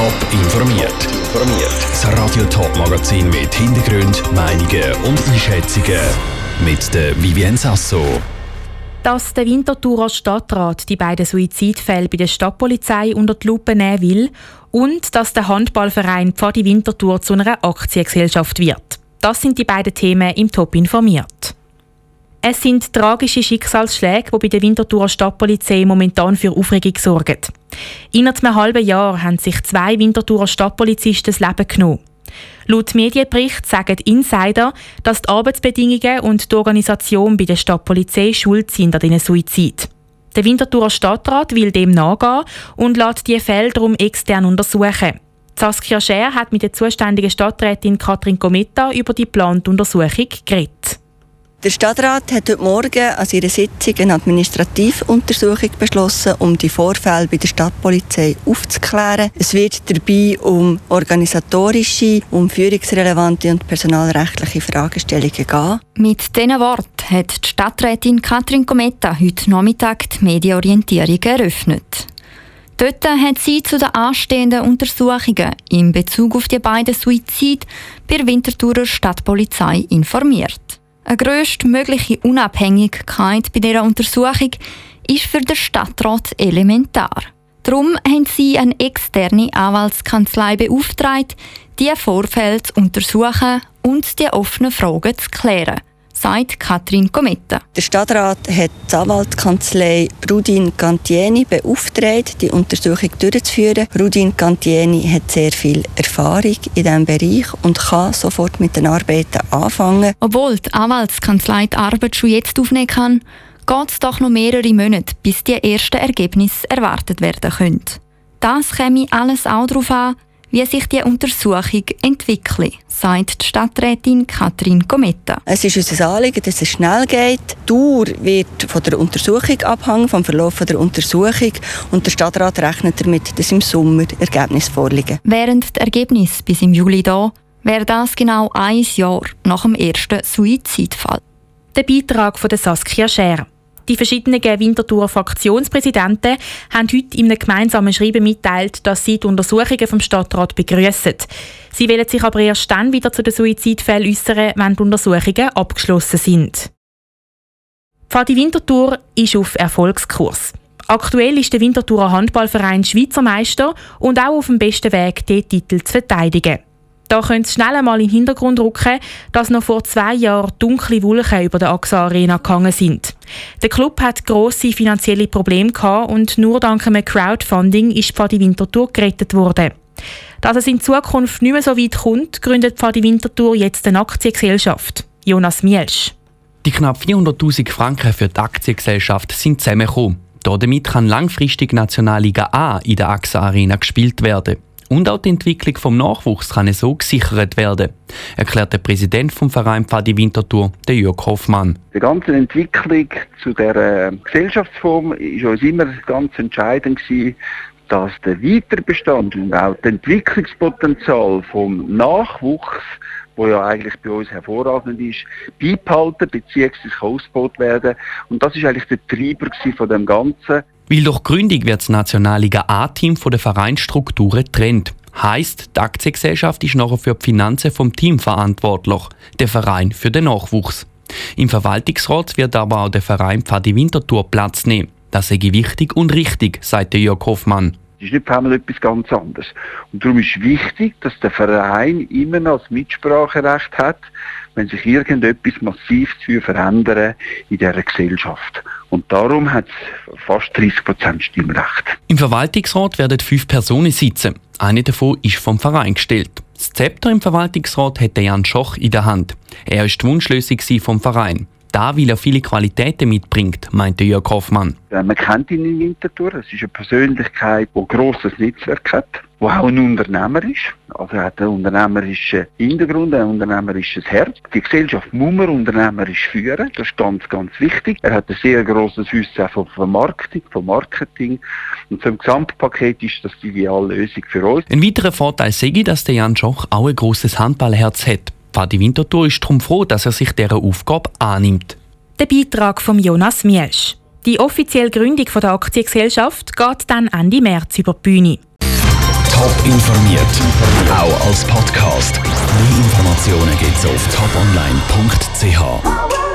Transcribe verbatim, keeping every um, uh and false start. Top informiert. Das Radio Top Magazin mit Hintergrund, Meinungen und Einschätzungen mit der Vivien Sasso. Dass der Winterthurer Stadtrat die beiden Suizidfälle bei der Stadtpolizei unter die Lupe nehmen will und dass der Handballverein Pfadi Winterthur zu einer Aktiengesellschaft wird. Das sind die beiden Themen im Top informiert. Es sind tragische Schicksalsschläge, die bei der Winterthurer Stadtpolizei momentan für Aufregung sorgen. Innerhalb einem halben Jahr haben sich zwei Winterthurer Stadtpolizisten das Leben genommen. Laut Medienbericht sagen Insider, dass die Arbeitsbedingungen und die Organisation bei der Stadtpolizei schuld sind an diesen Suizid. Der Winterthurer Stadtrat will dem nachgehen und lässt diese Fälle darum extern untersuchen. Saskia Scher hat mit der zuständigen Stadträtin Katrin Cometta über die geplante Untersuchung geredet. Der Stadtrat hat heute Morgen an seiner Sitzung eine Administrativuntersuchung beschlossen, um die Vorfälle bei der Stadtpolizei aufzuklären. Es wird dabei um organisatorische, um führungsrelevante und personalrechtliche Fragestellungen gehen. Mit diesen Worten hat die Stadträtin Katrin Cometta heute Nachmittag die Medienorientierung eröffnet. Dort hat sie zu den anstehenden Untersuchungen in Bezug auf die beiden Suizide bei der Winterthurer Stadtpolizei informiert. Eine grösstmögliche Unabhängigkeit bei dieser Untersuchung ist für den Stadtrat elementar. Darum haben sie eine externe Anwaltskanzlei beauftragt, diese Vorfälle zu untersuchen und die offenen Fragen zu klären, sagt Katrin Cometta. Der Stadtrat hat die Anwaltskanzlei Rudin Cantieni beauftragt, die Untersuchung durchzuführen. Rudin Cantieni hat sehr viel Erfahrung in diesem Bereich und kann sofort mit den Arbeiten anfangen. Obwohl die Anwaltskanzlei die Arbeit schon jetzt aufnehmen kann, geht es doch noch mehrere Monate, bis die ersten Ergebnisse erwartet werden können. Das käme alles auch darauf an, wie sich die Untersuchung entwickelt, sagt die Stadträtin Katrin Cometta. Es ist unser Anliegen, dass es schnell geht. Die Dauer wird von der Untersuchung abhängen, vom Verlauf der Untersuchung. Und der Stadtrat rechnet damit, dass im Sommer Ergebnisse vorliegen. Während die Ergebnisse bis im Juli da, wäre das genau ein Jahr nach dem ersten Suizidfall. Der Beitrag von Saskia Scher. Die verschiedenen Winterthurer Fraktionspräsidenten haben heute in einem gemeinsamen Schreiben mitteilt, dass sie die Untersuchungen vom Stadtrat begrüssen. Sie wollen sich aber erst dann wieder zu den Suizidfällen äußern, wenn die Untersuchungen abgeschlossen sind. Pfadi Winterthur ist auf Erfolgskurs. Aktuell ist der Winterthurer Handballverein Schweizer Meister und auch auf dem besten Weg, den Titel zu verteidigen. Da können Sie schnell einmal in den Hintergrund rücken, dass noch vor zwei Jahren dunkle Wolken über der A X A-Arena gegangen sind. Der Club hatte grosse finanzielle Probleme und nur dank einem Crowdfunding ist Pfadi Winterthur gerettet worden. Dass es in Zukunft nicht mehr so weit kommt, gründet Pfadi Winterthur jetzt eine Aktiengesellschaft. Jonas Mielsch. Die knapp vierhunderttausend Franken für die Aktiengesellschaft sind zusammengekommen. Damit kann langfristig Nationalliga A in der A X A-Arena gespielt werden. Und auch die Entwicklung des Nachwuchs kann so gesichert werden, erklärt der Präsident des Vereins Pfadi Winterthur, der Jörg Hoffmann. Die ganze Entwicklung zu dieser Gesellschaftsform war uns immer ganz entscheidend gewesen, dass der Weiterbestand und auch das Entwicklungspotenzial des Nachwuchs, wo ja eigentlich bei uns hervorragend ist, beibehalten bzw. ausgebaut werden. Und das war eigentlich der Treiber von dem Ganzen. Weil durch Gründung wird das Nationalliga A-Team von den Vereinsstrukturen getrennt. Heisst, die Aktiengesellschaft ist nachher für die Finanzen vom Team verantwortlich, der Verein für den Nachwuchs. Im Verwaltungsrat wird aber auch der Verein Pfadi Winterthur Platz nehmen. Das sei wichtig und richtig, sagt Jörg Hoffmann. Das ist nicht für einmal etwas ganz anderes. Und darum ist wichtig, dass der Verein immer noch das Mitspracherecht hat, wenn sich irgendetwas massiv zu verändern in dieser Gesellschaft. Und darum hat es fast dreissig Prozent Stimmrecht. Im Verwaltungsrat werden fünf Personen sitzen. Eine davon ist vom Verein gestellt. Das Zepter im Verwaltungsrat hat Jan Schoch in der Hand. Er war die Wunschlösung vom Verein. Da, weil er viele Qualitäten mitbringt, meinte Jörg Hoffmann. Ja, man kennt ihn in Winterthur. Es ist eine Persönlichkeit, die ein grosses Netzwerk hat, die auch ein Unternehmer ist. Also er hat einen unternehmerischen Hintergrund, ein unternehmerisches Herz. Die Gesellschaft muss man unternehmerisch führen. Das ist ganz, ganz wichtig. Er hat ein sehr grosses Wissen von Vermarktung, von Marketing. Und zum Gesamtpaket ist das die ideale Lösung für uns. Ein weiterer Vorteil sei, dass der Jan Schoch auch ein grosses Handballherz hat. Pfadi Winterthur ist darum froh, dass er sich dieser Aufgabe annimmt. Der Beitrag von Jonas Mielsch. Die offizielle Gründung der Aktiengesellschaft geht dann Ende März über die Bühne. Top Top informiert, auch als Podcast. Mehr Informationen gibt's auf top online punkt c h.